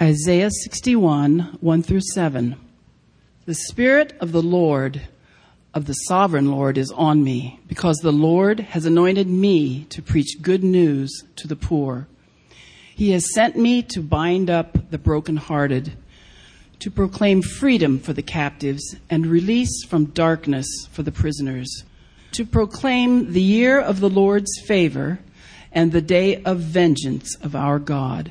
Isaiah 61, 1 through 7. The Spirit of the Lord, of the Sovereign Lord, is on me, because the Lord has anointed me to preach good news to the poor. He has sent me to bind up the brokenhearted, to proclaim freedom for the captives and release from darkness for the prisoners, to proclaim the year of the Lord's favor and the day of vengeance of our God,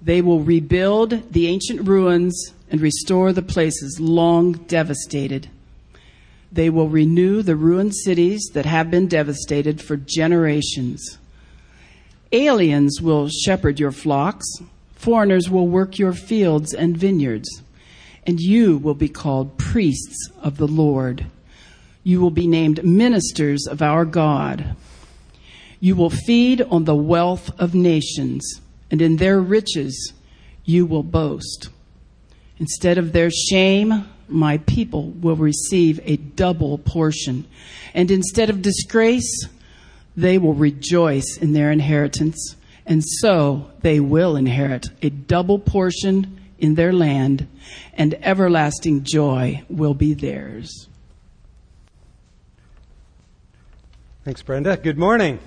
They will rebuild the ancient ruins and restore the places long devastated. They will renew the ruined cities that have been devastated for generations. Aliens will shepherd your flocks. Foreigners will work your fields and vineyards. And you will be called priests of the Lord. You will be named ministers of our God. You will feed on the wealth of nations, and in their riches you will boast. Instead of their shame, my people will receive a double portion, and instead of disgrace, they will rejoice in their inheritance, and so they will inherit a double portion in their land, and everlasting joy will be theirs. Thanks, Brenda. Good morning.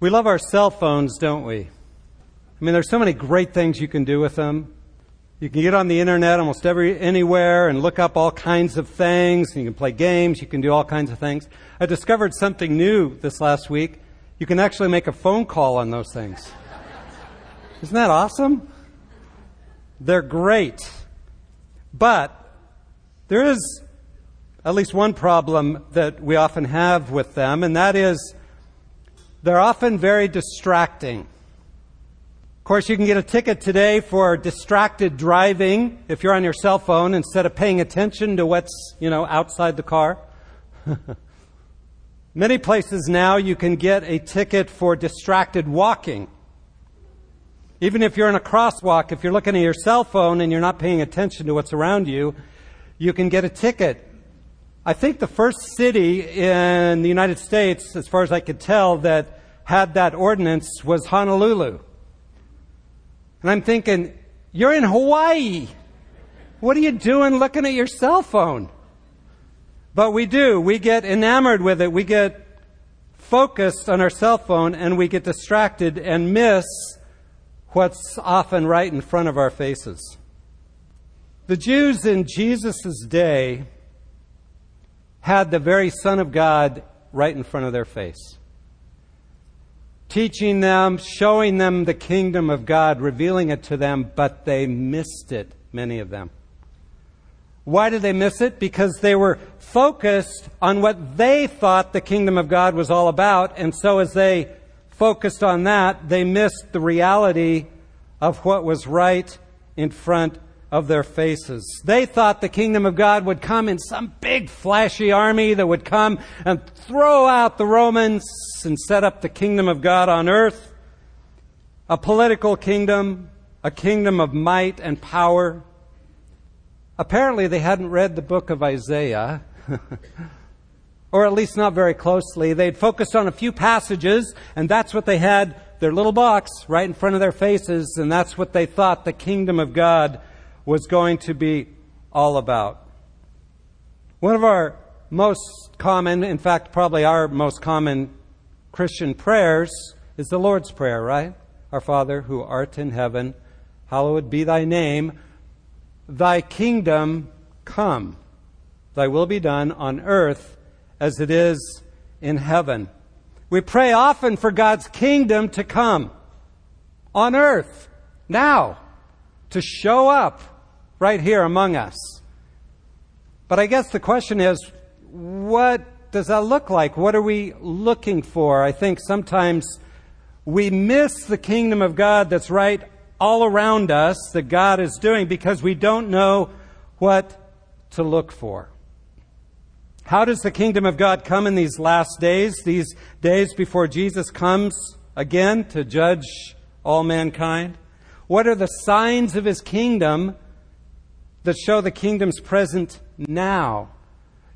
We love our cell phones, don't we? I mean, there's so many great things you can do with them. You can get on the internet almost anywhere and look up all kinds of things. You can play games. You can do all kinds of things. I discovered something new this last week. You can actually make a phone call on those things. Isn't that awesome? They're great. But there is at least one problem that we often have with them, and that is they're often very distracting. Of course, you can get a ticket today for distracted driving if you're on your cell phone instead of paying attention to what's, outside the car. Many places now you can get a ticket for distracted walking. Even if you're in a crosswalk, if you're looking at your cell phone and you're not paying attention to what's around you, you can get a ticket. I think the first city in the United States, as far as I could tell, that had that ordinance was Honolulu. And I'm thinking, you're in Hawaii. What are you doing looking at your cell phone? But we do. We get enamored with it. We get focused on our cell phone and we get distracted and miss what's often right in front of our faces. The Jews in Jesus' day had the very Son of God right in front of their face, teaching them, showing them the kingdom of God, revealing it to them, but they missed it, many of them. Why did they miss it? Because they were focused on what they thought the kingdom of God was all about, and so as they focused on that, they missed the reality of what was right in front of their faces. They thought the kingdom of God would come in some big flashy army that would come and throw out the Romans and set up the kingdom of God on earth, a political kingdom, a kingdom of might and power. Apparently, they hadn't read the book of Isaiah. Or at least not very closely. They'd focused on a few passages, and that's what they had, their little box right in front of their faces, and that's what they thought the kingdom of God was going to be all about. One of our most common, in fact, probably our most common Christian prayers is the Lord's Prayer, right? Our Father who art in heaven, hallowed be thy name. Thy kingdom come. Thy will be done on earth as it is in heaven. We pray often for God's kingdom to come on earth now, to show up right here among us. But I guess the question is, what does that look like? What are we looking for? I think sometimes we miss the kingdom of God that's right all around us that God is doing because we don't know what to look for. How does the kingdom of God come in these last days, these days before Jesus comes again to judge all mankind? What are the signs of his kingdom that show the kingdom's present now?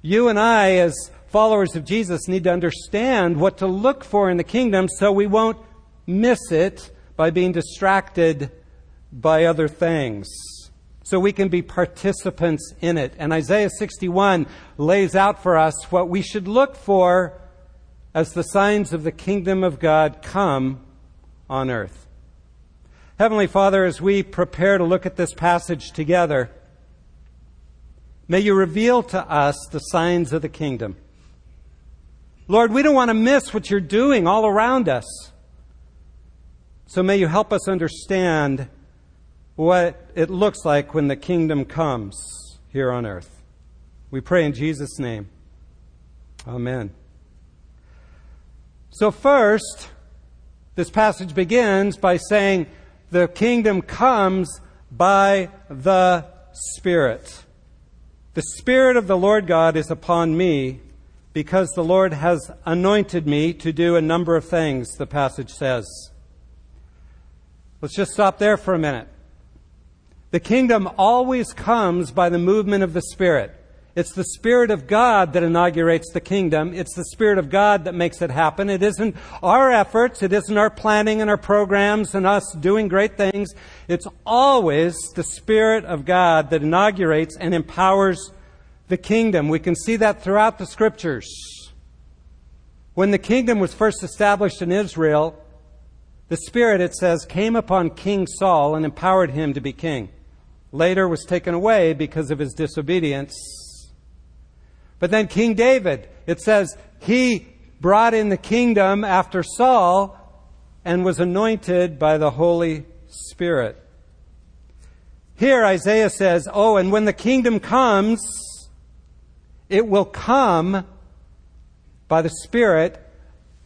You and I, as followers of Jesus, need to understand what to look for in the kingdom so we won't miss it by being distracted by other things, so we can be participants in it. And Isaiah 61 lays out for us what we should look for as the signs of the kingdom of God come on earth. Heavenly Father, as we prepare to look at this passage together, may you reveal to us the signs of the kingdom. Lord, we don't want to miss what you're doing all around us. So may you help us understand what it looks like when the kingdom comes here on earth. We pray in Jesus' name. Amen. So first, this passage begins by saying the kingdom comes by the Spirit. The Spirit of the Lord God is upon me because the Lord has anointed me to do a number of things, the passage says. Let's just stop there for a minute. The kingdom always comes by the movement of the Spirit. It's the Spirit of God that inaugurates the kingdom. It's the Spirit of God that makes it happen. It isn't our efforts. It isn't our planning and our programs and us doing great things. It's always the Spirit of God that inaugurates and empowers the kingdom. We can see that throughout the Scriptures. When the kingdom was first established in Israel, the Spirit, it says, came upon King Saul and empowered him to be king. Later was taken away because of his disobedience. But then King David, it says, he brought in the kingdom after Saul and was anointed by the Holy Spirit. Here Isaiah says, oh, and when the kingdom comes, it will come by the Spirit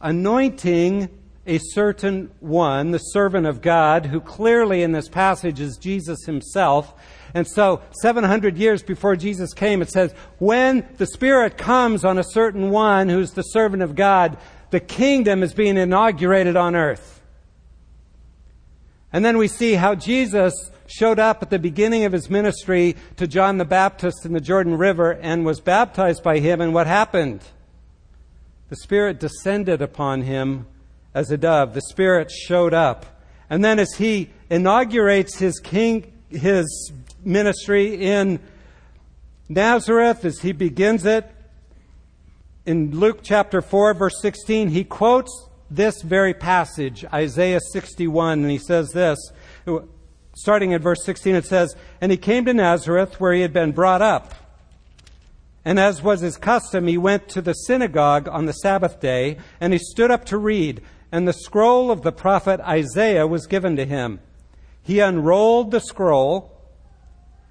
anointing a certain one, the servant of God, who clearly in this passage is Jesus himself. And so 700 years before Jesus came, it says, when the Spirit comes on a certain one who's the servant of God, the kingdom is being inaugurated on earth. And then we see how Jesus showed up at the beginning of his ministry to John the Baptist in the Jordan River and was baptized by him. And what happened? The Spirit descended upon him as a dove. The Spirit showed up. And then as he inaugurates his ministry in Nazareth, as he begins it, in Luke chapter 4, verse 16, he quotes this very passage, Isaiah 61, and he says this, starting at verse 16, it says, "And he came to Nazareth where he had been brought up. And as was his custom, he went to the synagogue on the Sabbath day, and he stood up to read. And the scroll of the prophet Isaiah was given to him. He unrolled the scroll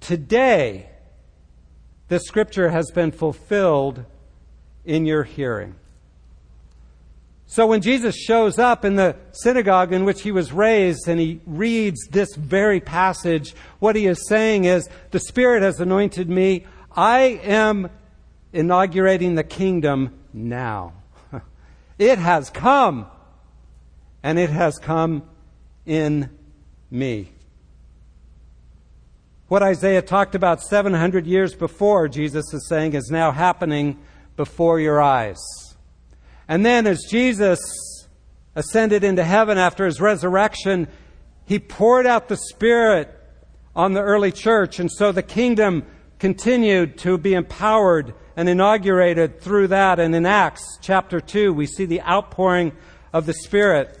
'Today this scripture has been fulfilled in your hearing.'" So when Jesus shows up in the synagogue in which he was raised and he reads this very passage, what he is saying is, the Spirit has anointed me. I am inaugurating the kingdom now. It has come, and it has come in me. What Isaiah talked about 700 years before, Jesus is saying, is now happening before your eyes. And then as Jesus ascended into heaven after his resurrection, he poured out the Spirit on the early church, and so the kingdom continued to be empowered and inaugurated through that. And in Acts chapter 2, we see the outpouring of the Spirit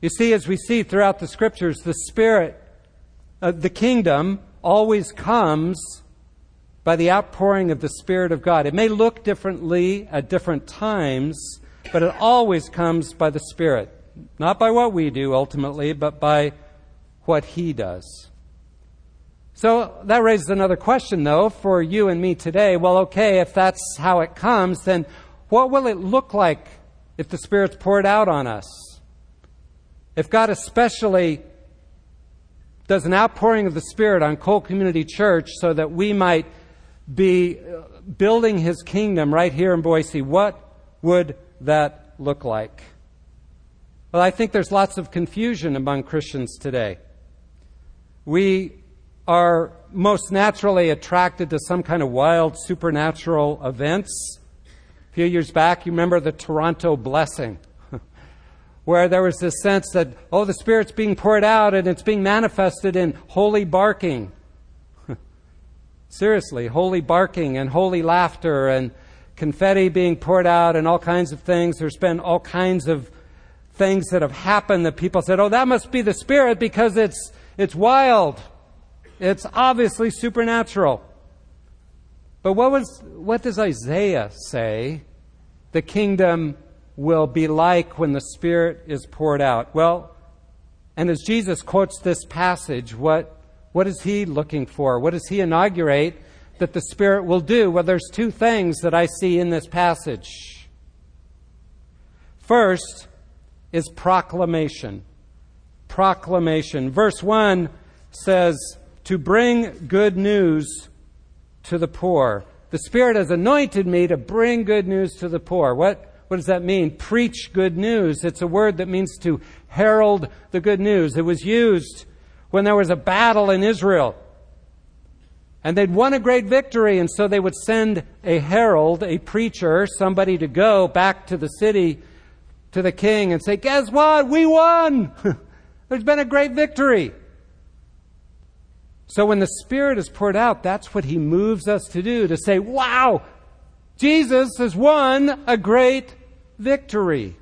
You see, as we see throughout the Scriptures, the Spirit, the kingdom always comes by the outpouring of the Spirit of God. It may look differently at different times, but it always comes by the Spirit. Not by what we do ultimately, but by what He does. So that raises another question, though, for you and me today. Well, okay, if that's how it comes, then what will it look like if the Spirit's poured out on us? If God especially does an outpouring of the Spirit on Cole Community Church so that we might be building His kingdom right here in Boise, what would that look like? Well, I think there's lots of confusion among Christians today. We are most naturally attracted to some kind of wild supernatural events. A few years back, you remember the Toronto blessing, where there was this sense that, oh, the Spirit's being poured out and it's being manifested in holy barking. Seriously, holy barking and holy laughter and confetti being poured out and all kinds of things. There's been all kinds of things that have happened that people said, oh, that must be the Spirit because it's wild. It's obviously supernatural. But what does Isaiah say the kingdom will be like when the Spirit is poured out? Well, and as Jesus quotes this passage, what is He looking for? What does He inaugurate that the Spirit will do? Well, there's two things that I see in this passage. First is proclamation. Proclamation. Verse 1 says, to bring good news to the poor. The Spirit has anointed me to bring good news to the poor. What does that mean? Preach good news. It's a word that means to herald the good news. It was used when there was a battle in Israel. And they'd won a great victory, and so they would send a herald, a preacher, somebody to go back to the city to the king and say, guess what? We won! There's been a great victory. So when the Spirit is poured out, that's what He moves us to do, to say, wow, Jesus has won a great victory.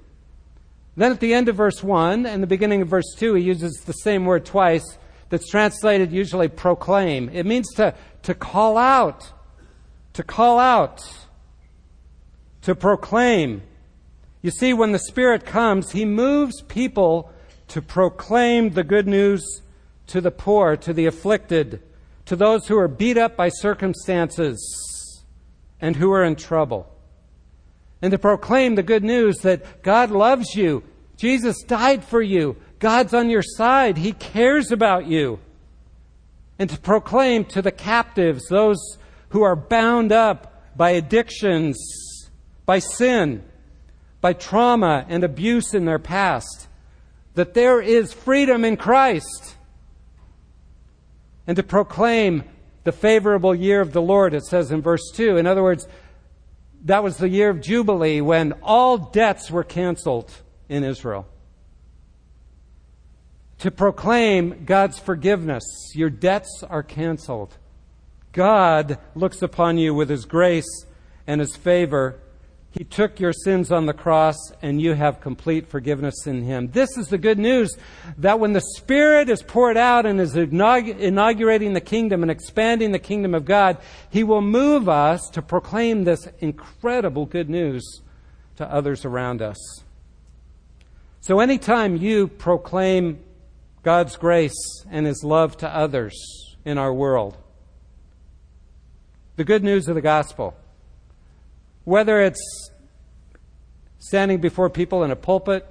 Then at the end of verse 1 and the beginning of verse 2, he uses the same word twice that's translated usually proclaim. It means to call out, to call out, to proclaim. You see, when the Spirit comes, He moves people to proclaim the good news to the poor, to the afflicted, to those who are beat up by circumstances and who are in trouble. And to proclaim the good news that God loves you. Jesus died for you. God's on your side. He cares about you. And to proclaim to the captives, those who are bound up by addictions, by sin, by trauma and abuse in their past, that there is freedom in Christ. And to proclaim the favorable year of the Lord, it says in verse 2. In other words, that was the year of Jubilee when all debts were canceled in Israel. To proclaim God's forgiveness. Your debts are canceled. God looks upon you with His grace and His favor. He took your sins on the cross, and you have complete forgiveness in Him. This is the good news, that when the Spirit is poured out and is inaugurating the kingdom and expanding the kingdom of God, He will move us to proclaim this incredible good news to others around us. So anytime you proclaim God's grace and His love to others in our world, the good news of the gospel, whether it's standing before people in a pulpit,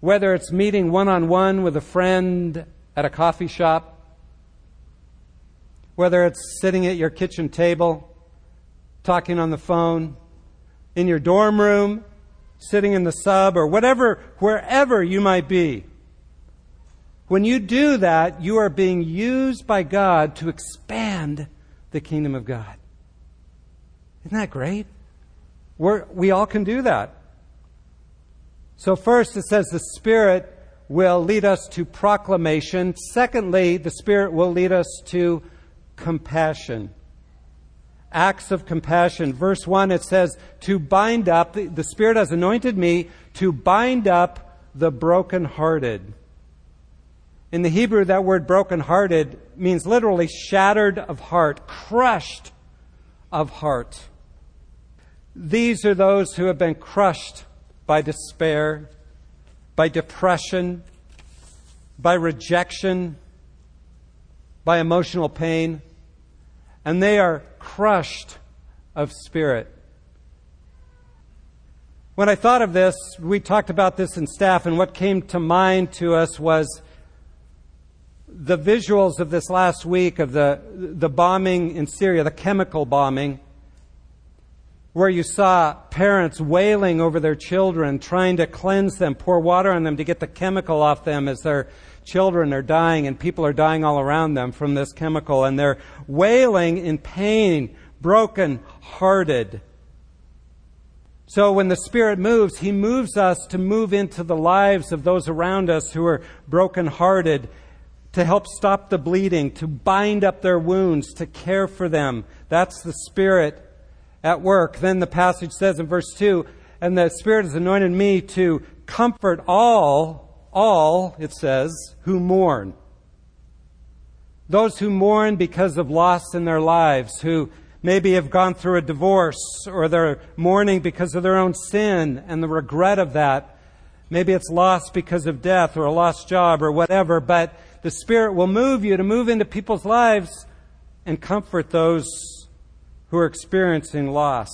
whether it's meeting one-on-one with a friend at a coffee shop, whether it's sitting at your kitchen table, talking on the phone, in your dorm room, sitting in the sub, or whatever, wherever you might be, When you do that, you are being used by God to expand the kingdom of God. Isn't that great? We all can do that. So first, it says the Spirit will lead us to proclamation. Secondly, the Spirit will lead us to compassion. Acts of compassion. Verse 1, it says, to bind up, the Spirit has anointed me to bind up the brokenhearted. In the Hebrew, that word brokenhearted means literally shattered of heart, crushed of heart. These are those who have been crushed by despair, by depression, by rejection, by emotional pain, and they are crushed of spirit. When I thought of this, we talked about this in staff, and what came to mind to us was the visuals of this last week of the bombing in Syria, the chemical bombing, where you saw parents wailing over their children, trying to cleanse them, pour water on them to get the chemical off them as their children are dying, and people are dying all around them from this chemical, and they're wailing in pain, broken hearted. So when the Spirit moves, He moves us to move into the lives of those around us who are broken hearted, to help stop the bleeding, to bind up their wounds, to care for them. That's the Spirit at work. Then the passage says in verse 2, and the Spirit has anointed me to comfort all, it says, who mourn. Those who mourn because of loss in their lives, who maybe have gone through a divorce, or they're mourning because of their own sin and the regret of that. Maybe it's loss because of death or a lost job or whatever, but the Spirit will move you to move into people's lives and comfort those who are experiencing loss.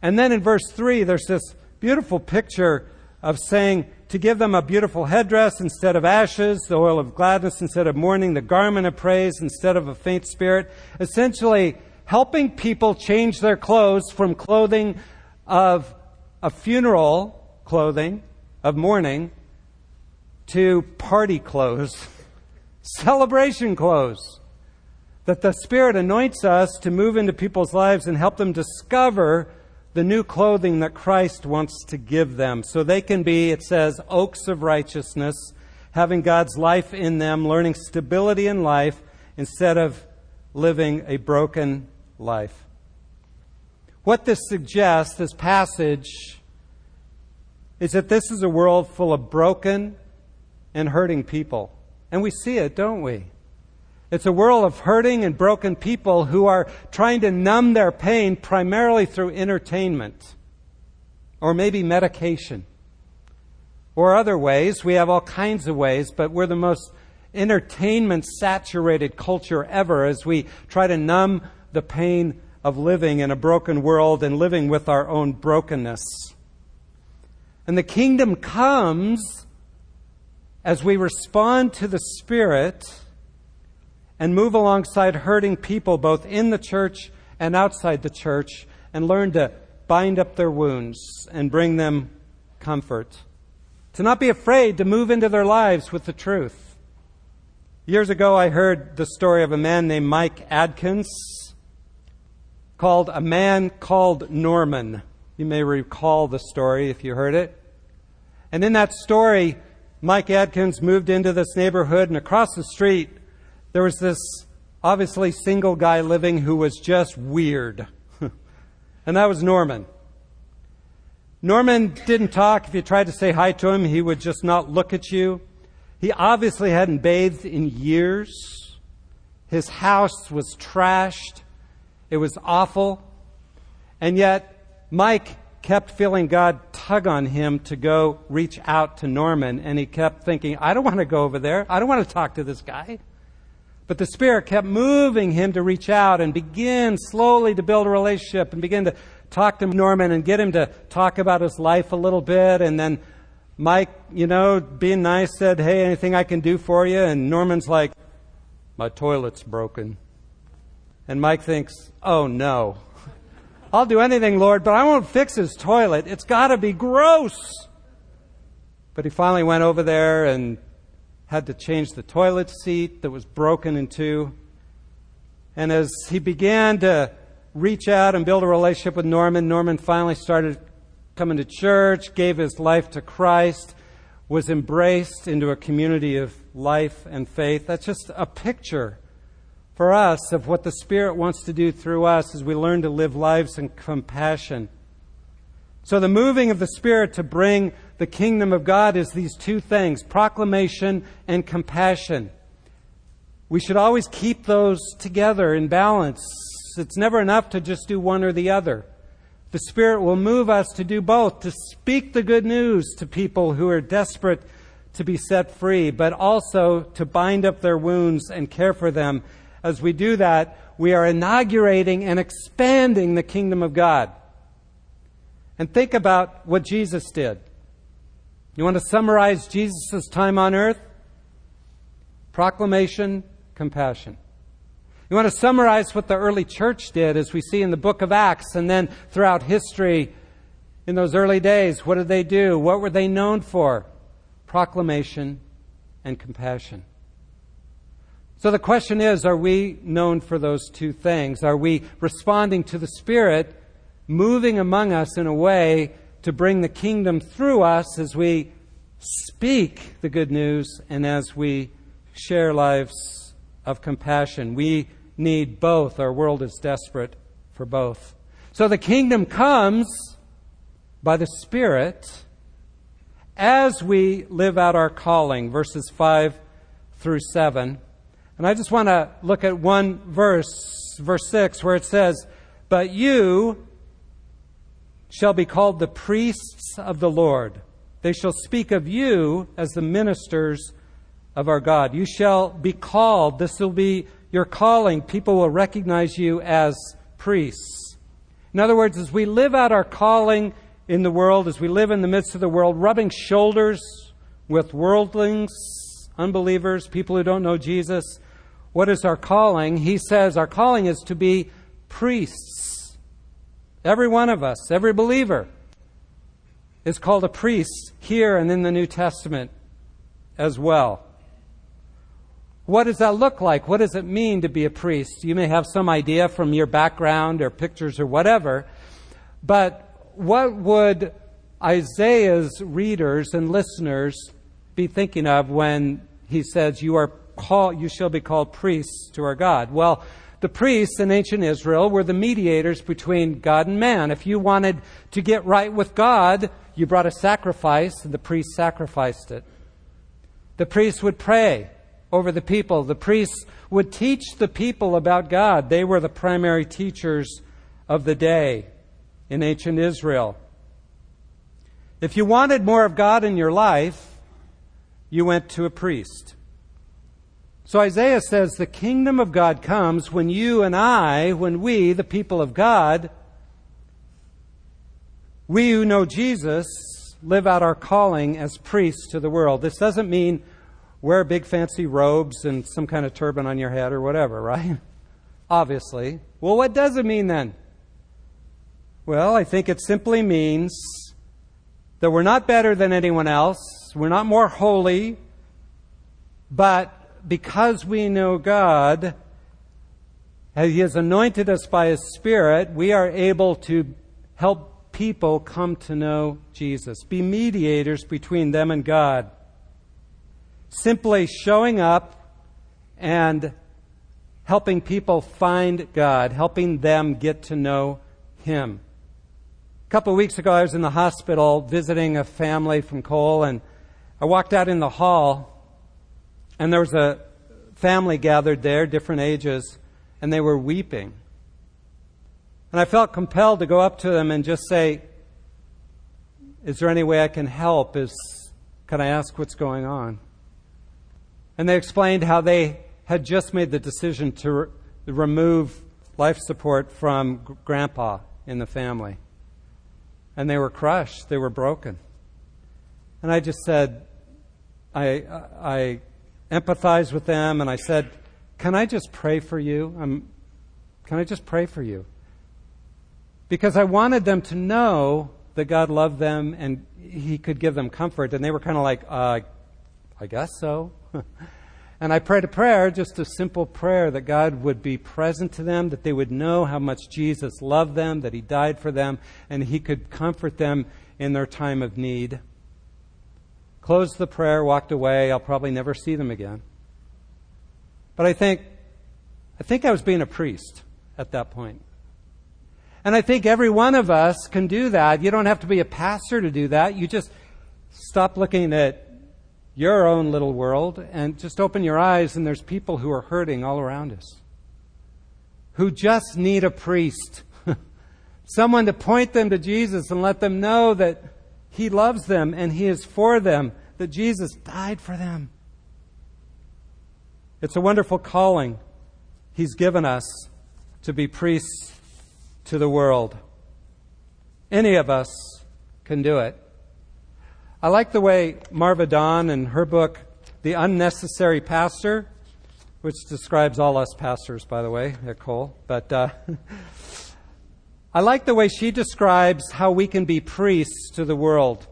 And then in verse 3, there's this beautiful picture of saying to give them a beautiful headdress instead of ashes, the oil of gladness instead of mourning, the garment of praise instead of a faint spirit. Essentially, helping people change their clothes from clothing of a funeral, clothing of mourning, to party clothes, celebration clothes, that the Spirit anoints us to move into people's lives and help them discover the new clothing that Christ wants to give them. So they can be, it says, oaks of righteousness, having God's life in them, learning stability in life instead of living a broken life. What this suggests, this passage, is that this is a world full of broken and hurting people. And we see it, don't we? It's a world of hurting and broken people who are trying to numb their pain primarily through entertainment, or maybe medication, or other ways. We have all kinds of ways, but we're the most entertainment-saturated culture ever as we try to numb the pain of living in a broken world and living with our own brokenness. And the kingdom comes as we respond to the Spirit and move alongside hurting people both in the church and outside the church, and learn to bind up their wounds and bring them comfort. To not be afraid to move into their lives with the truth. Years ago, I heard the story of a man named Mike Adkins called A Man Called Norman. You may recall the story if you heard it. And in that story, Mike Adkins moved into this neighborhood, and across the street, there was this obviously single guy living who was just weird. And that was Norman. Norman didn't talk. If you tried to say hi to him, he would just not look at you. He obviously hadn't bathed in years. His house was trashed. It was awful. And yet, Mike kept feeling God tug on him to go reach out to Norman, and he kept thinking, I don't want to go over there. I don't want to talk to this guy. But the Spirit kept moving him to reach out and begin slowly to build a relationship and begin to talk to Norman and get him to talk about his life a little bit. And then Mike, being nice, said, hey, anything I can do for you? And Norman's like, my toilet's broken. And Mike thinks, oh, no. I'll do anything, Lord, but I won't fix his toilet. It's got to be gross. But he finally went over there and had to change the toilet seat that was broken in two. And as he began to reach out and build a relationship with Norman, Norman finally started coming to church, gave his life to Christ, was embraced into a community of life and faith. That's just a picture for us of what the Spirit wants to do through us as we learn to live lives in compassion. So the moving of the Spirit to bring the kingdom of God is these two things, proclamation and compassion. We should always keep those together in balance. It's never enough to just do one or the other. The Spirit will move us to do both, to speak the good news to people who are desperate to be set free, but also to bind up their wounds and care for them. As we do that, we are inaugurating and expanding the kingdom of God. And think about what Jesus did. You want to summarize Jesus' time on earth? Proclamation, compassion. You want to summarize what the early church did, as we see in the book of Acts, and then throughout history in those early days. What did they do? What were they known for? Proclamation and compassion. So the question is, are we known for those two things? Are we responding to the Spirit moving among us in a way to bring the kingdom through us as we speak the good news and as we share lives of compassion? We need both. Our world is desperate for both. So the kingdom comes by the Spirit as we live out our calling, verses 5-7. And I just want to look at one verse, verse 6, where it says, "But you shall be called the priests of the Lord. They shall speak of you as the ministers of our God." You shall be called. This will be your calling. People will recognize you as priests. In other words, as we live out our calling in the world, as we live in the midst of the world, rubbing shoulders with worldlings, unbelievers, people who don't know Jesus, what is our calling? He says our calling is to be priests. Every one of us, every believer, is called a priest here and in the New Testament as well. What does that look like? What does it mean to be a priest? You may have some idea from your background or pictures or whatever, but what would Isaiah's readers and listeners be thinking of when he says you shall be called priests to our God? Well, the priests in ancient Israel were the mediators between God and man. If you wanted to get right with God, you brought a sacrifice and the priest sacrificed it. The priest would pray over the people. The priests would teach the people about God. They were the primary teachers of the day in ancient Israel. If you wanted more of God in your life, you went to a priest. So Isaiah says the kingdom of God comes when you and I, when we, the people of God, we who know Jesus, live out our calling as priests to the world. This doesn't mean wear big fancy robes and some kind of turban on your head or whatever, right? Obviously. Well, what does it mean then? Well, I think it simply means that we're not better than anyone else. We're not more holy. But because we know God, as He has anointed us by His Spirit, we are able to help people come to know Jesus, be mediators between them and God. Simply showing up and helping people find God, helping them get to know Him. A couple of weeks ago, I was in the hospital visiting a family from Cole, and I walked out in the hall, and there was a family gathered there, different ages, and they were weeping. And I felt compelled to go up to them and just say, "Is there any way I can help? Can I ask what's going on?" And they explained how they had just made the decision to remove life support from Grandpa in the family. And they were crushed. They were broken. And I just said, I empathize with them. And I said, "Can I just pray for you? Can I just pray for you?" Because I wanted them to know that God loved them and He could give them comfort. And they were kind of like, I guess so. And I prayed a prayer, just a simple prayer, that God would be present to them, that they would know how much Jesus loved them, that he died for them, and he could comfort them in their time of need. Closed the prayer, walked away. I'll probably never see them again. But I think I was being a priest at that point. And I think every one of us can do that. You don't have to be a pastor to do that. You just stop looking at your own little world and just open your eyes, and there's people who are hurting all around us who just need a priest, someone to point them to Jesus and let them know that he loves them and he is for them, that Jesus died for them. It's a wonderful calling he's given us to be priests to the world. Any of us can do it. I like the way Marva Dawn in her book, The Unnecessary Pastor, which describes all us pastors, by the way, at Cole. But I like the way she describes how we can be priests to the world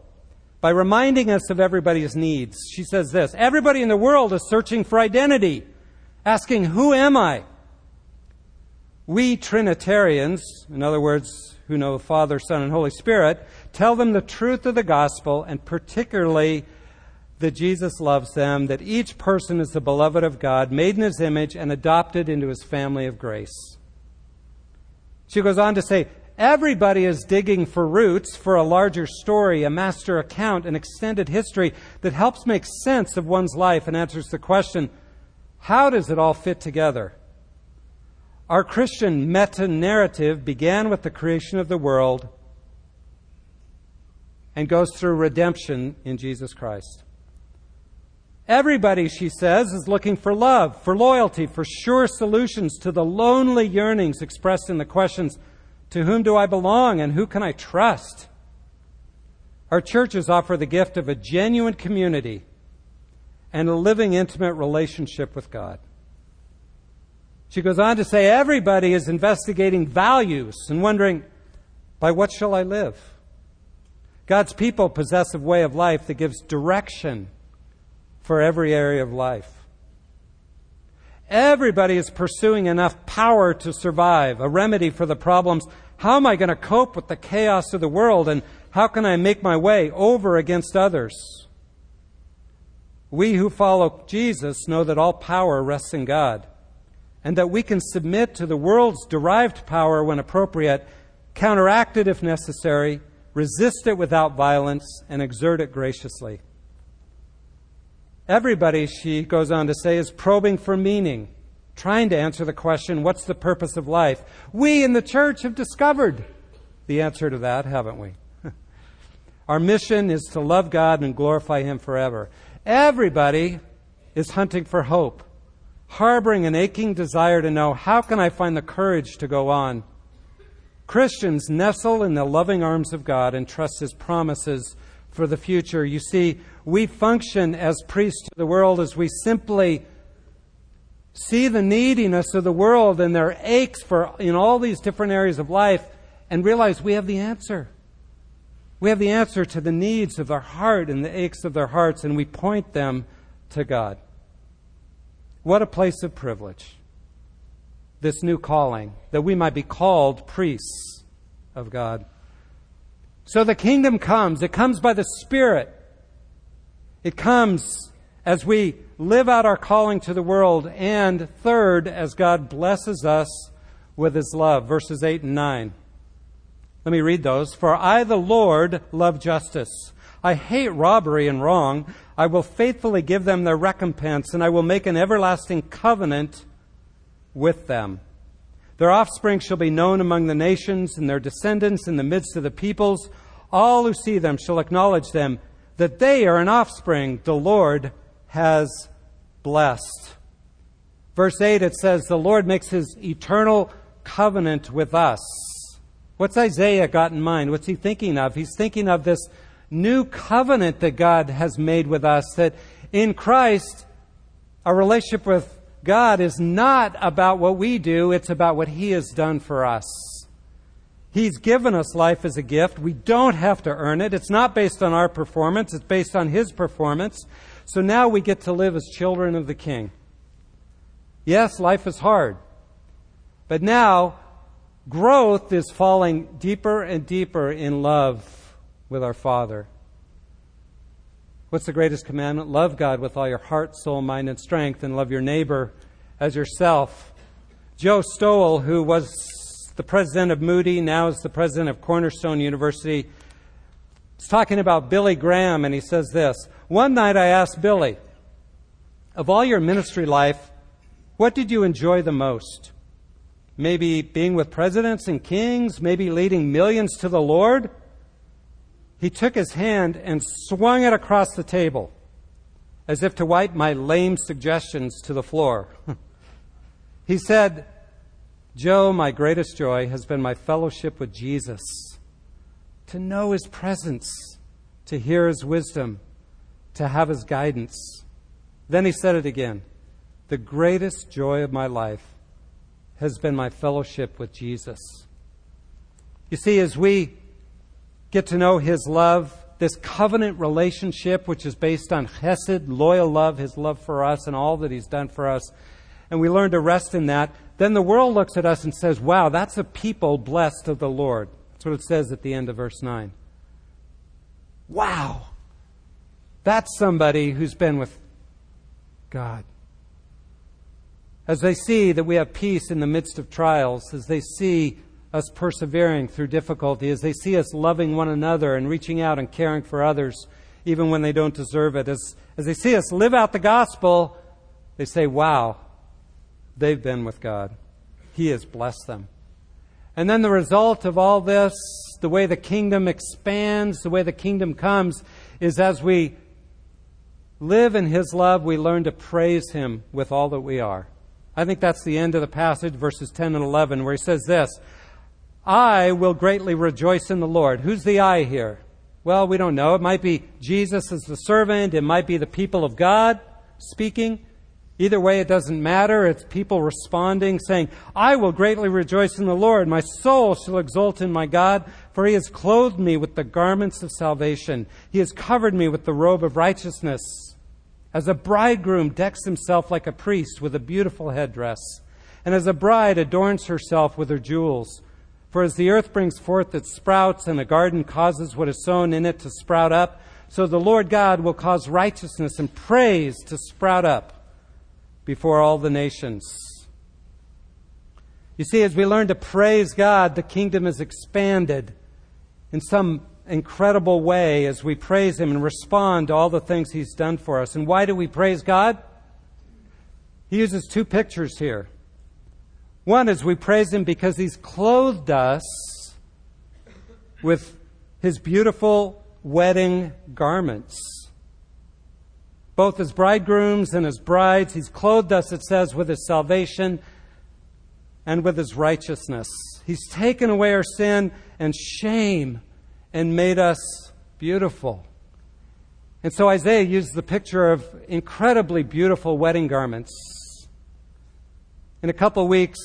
by reminding us of everybody's needs. She says this: everybody in the world is searching for identity, asking, who am I? We Trinitarians, in other words, who know the Father, Son, and Holy Spirit, tell them the truth of the gospel, and particularly that Jesus loves them, that each person is the beloved of God, made in his image and adopted into his family of grace. She goes on to say, everybody is digging for roots, for a larger story, a master account, an extended history that helps make sense of one's life and answers the question, how does it all fit together? Our Christian meta-narrative began with the creation of the world and goes through redemption in Jesus Christ. Everybody, she says, is looking for love, for loyalty, for sure solutions to the lonely yearnings expressed in the questions, to whom do I belong and who can I trust? Our churches offer the gift of a genuine community and a living, intimate relationship with God. She goes on to say, everybody is investigating values and wondering, by what shall I live? God's people possess a way of life that gives direction for every area of life. Everybody is pursuing enough power to survive, a remedy for the problems. How am I going to cope with the chaos of the world, and how can I make my way over against others? We who follow Jesus know that all power rests in God, and that we can submit to the world's derived power when appropriate, counteract it if necessary, resist it without violence, and exert it graciously. Everybody, she goes on to say, is probing for meaning, trying to answer the question, what's the purpose of life? We in the church have discovered the answer to that, haven't we? Our mission is to love God and glorify him forever. Everybody is hunting for hope, harboring an aching desire to know, how can I find the courage to go on? Christians nestle in the loving arms of God and trust his promises for the future. You see, we function as priests to the world as we simply see the neediness of the world and their aches in all these different areas of life, and realize we have the answer. We have the answer to the needs of their heart and the aches of their hearts, and we point them to God. What a place of privilege, this new calling, that we might be called priests of God. So the kingdom comes. It comes by the Spirit. It comes as we live out our calling to the world. And third, as God blesses us with his love. Verses 8 and 9. Let me read those. For I, the Lord, love justice. I hate robbery and wrong. I will faithfully give them their recompense, and I will make an everlasting covenant with them. Their offspring shall be known among the nations, and their descendants in the midst of the peoples. All who see them shall acknowledge them, that they are an offspring the Lord has blessed. Verse 8, it says, the Lord makes his eternal covenant with us. What's Isaiah got in mind? What's he thinking of? He's thinking of this new covenant that God has made with us, that in Christ, our relationship with God is not about what we do, it's about what he has done for us. He's given us life as a gift. We don't have to earn it. It's not based on our performance, it's based on his performance. So now we get to live as children of the King. Yes, life is hard. But now, growth is falling deeper and deeper in love with our Father. What's the greatest commandment? Love God with all your heart, soul, mind, and strength, and love your neighbor as yourself. Joe Stowell, who was the president of Moody, now is the president of Cornerstone University, is talking about Billy Graham, and he says this. One night I asked Billy, of all your ministry life, what did you enjoy the most? Maybe being with presidents and kings, maybe leading millions to the Lord? He took his hand and swung it across the table as if to wipe my lame suggestions to the floor. He said, Joe, my greatest joy has been my fellowship with Jesus, to know his presence, to hear his wisdom, to have his guidance. Then he said it again. The greatest joy of my life has been my fellowship with Jesus. You see, as we get to know his love, this covenant relationship, which is based on chesed, loyal love, his love for us and all that he's done for us, and we learn to rest in that, then the world looks at us and says, wow, that's a people blessed of the Lord. That's what it says at the end of verse 9. Wow! That's somebody who's been with God. As they see that we have peace in the midst of trials, as they see us persevering through difficulty, as they see us loving one another and reaching out and caring for others, even when they don't deserve it, as they see us live out the gospel, they say, wow, they've been with God. He has blessed them. And then the result of all this, the way the kingdom expands, the way the kingdom comes, is as we live in his love, we learn to praise him with all that we are. I think that's the end of the passage, verses 10 and 11, where he says this, I will greatly rejoice in the Lord. Who's the I here? Well, we don't know. It might be Jesus as the servant. It might be the people of God speaking. Either way, it doesn't matter. It's people responding, saying, I will greatly rejoice in the Lord. My soul shall exult in my God, for he has clothed me with the garments of salvation. He has covered me with the robe of righteousness. As a bridegroom decks himself like a priest with a beautiful headdress, and as a bride adorns herself with her jewels. For as the earth brings forth its sprouts, and a garden causes what is sown in it to sprout up, so the Lord God will cause righteousness and praise to sprout up before all the nations. You see, as we learn to praise God, the kingdom is expanded in some incredible way as we praise him and respond to all the things he's done for us. And why do we praise God? He uses two pictures here. One is we praise him because he's clothed us with his beautiful wedding garments. Both as bridegrooms and as brides, he's clothed us, it says, with his salvation and with his righteousness. He's taken away our sin and shame and made us beautiful. And so Isaiah used the picture of incredibly beautiful wedding garments. In a couple of weeks,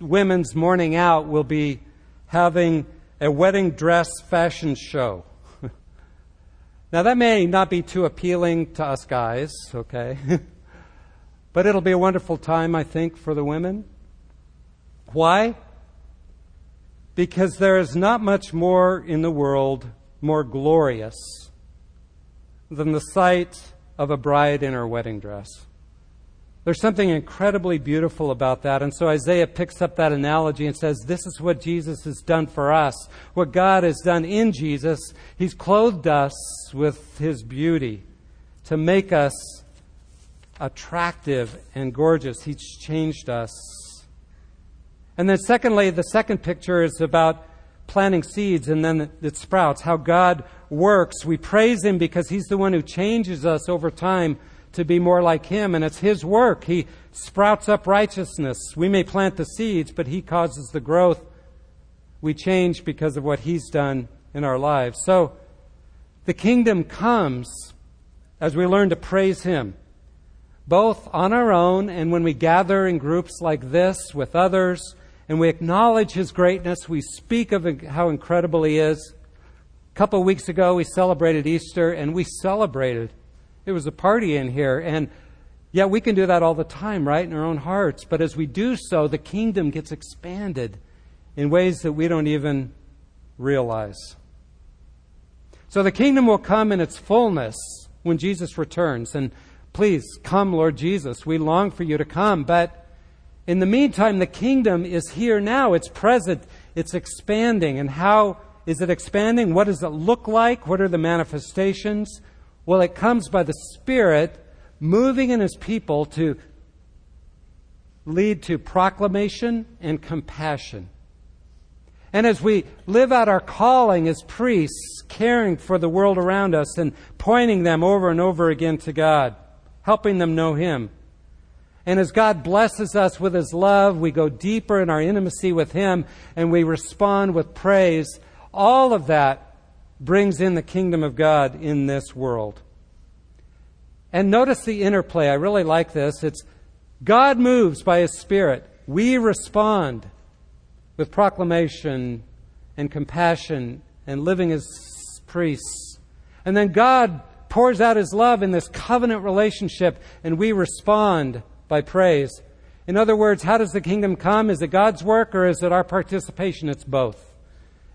Women's Morning Out will be having a wedding dress fashion show. Now, that may not be too appealing to us guys, okay? But it'll be a wonderful time, I think, for the women. Why? Because there is not much more in the world more glorious than the sight of a bride in her wedding dress. There's something incredibly beautiful about that. And so Isaiah picks up that analogy and says, this is what Jesus has done for us, what God has done in Jesus. He's clothed us with his beauty to make us attractive and gorgeous. He's changed us. And then secondly, the second picture is about planting seeds and then it sprouts, how God works. We praise him because he's the one who changes us over time to be more like him. And it's his work. He sprouts up righteousness. We may plant the seeds, but he causes the growth. We change because of what he's done in our lives. So the kingdom comes as we learn to praise him, both on our own and when we gather in groups like this with others. And we acknowledge his greatness. We speak of how incredible he is. A couple of weeks ago, we celebrated Easter, and we celebrated. It there was a party in here. And yeah, we can do that all the time, right, in our own hearts. But as we do so, the kingdom gets expanded in ways that we don't even realize. So the kingdom will come in its fullness when Jesus returns. And please come, Lord Jesus. We long for you to come. But in the meantime, the kingdom is here now. It's present. It's expanding. And how is it expanding? What does it look like? What are the manifestations? Well, it comes by the Spirit moving in His people to lead to proclamation and compassion. And as we live out our calling as priests, caring for the world around us and pointing them over and over again to God, helping them know Him. And as God blesses us with His love, we go deeper in our intimacy with Him and we respond with praise. All of that brings in the kingdom of God in this world. And notice the interplay. I really like this. It's God moves by His Spirit. We respond with proclamation and compassion and living as priests. And then God pours out His love in this covenant relationship, and we respond by praise. In other words, how does the kingdom come? Is it God's work or is it our participation? It's both.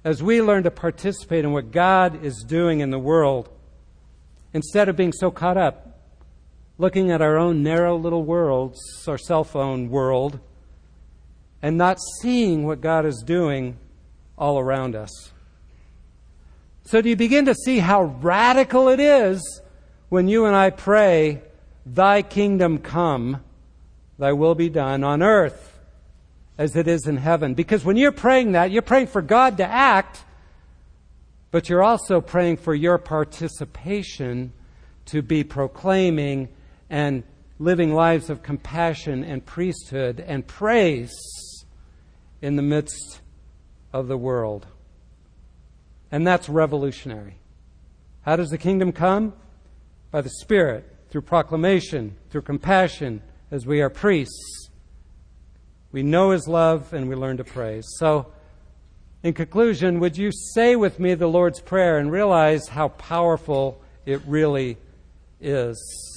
As we learn to participate in what God is doing in the world, instead of being so caught up looking at our own narrow little worlds, our cell phone world, and not seeing what God is doing all around us. So do you begin to see how radical it is when you and I pray, Thy kingdom come, Thy will be done on earth as it is in heaven? Because when you're praying that, you're praying for God to act, but you're also praying for your participation to be proclaiming and living lives of compassion and priesthood and praise in the midst of the world. And that's revolutionary. How does the kingdom come? By the Spirit, through proclamation, through compassion, as we are priests. We know His love and we learn to praise. So, in conclusion, would you say with me the Lord's Prayer and realize how powerful it really is?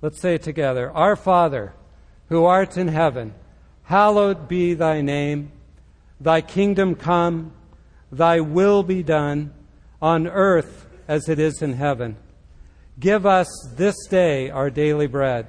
Let's say it together. Our Father, who art in heaven, hallowed be Thy name. Thy kingdom come. Thy will be done on earth as it is in heaven. Give us this day our daily bread,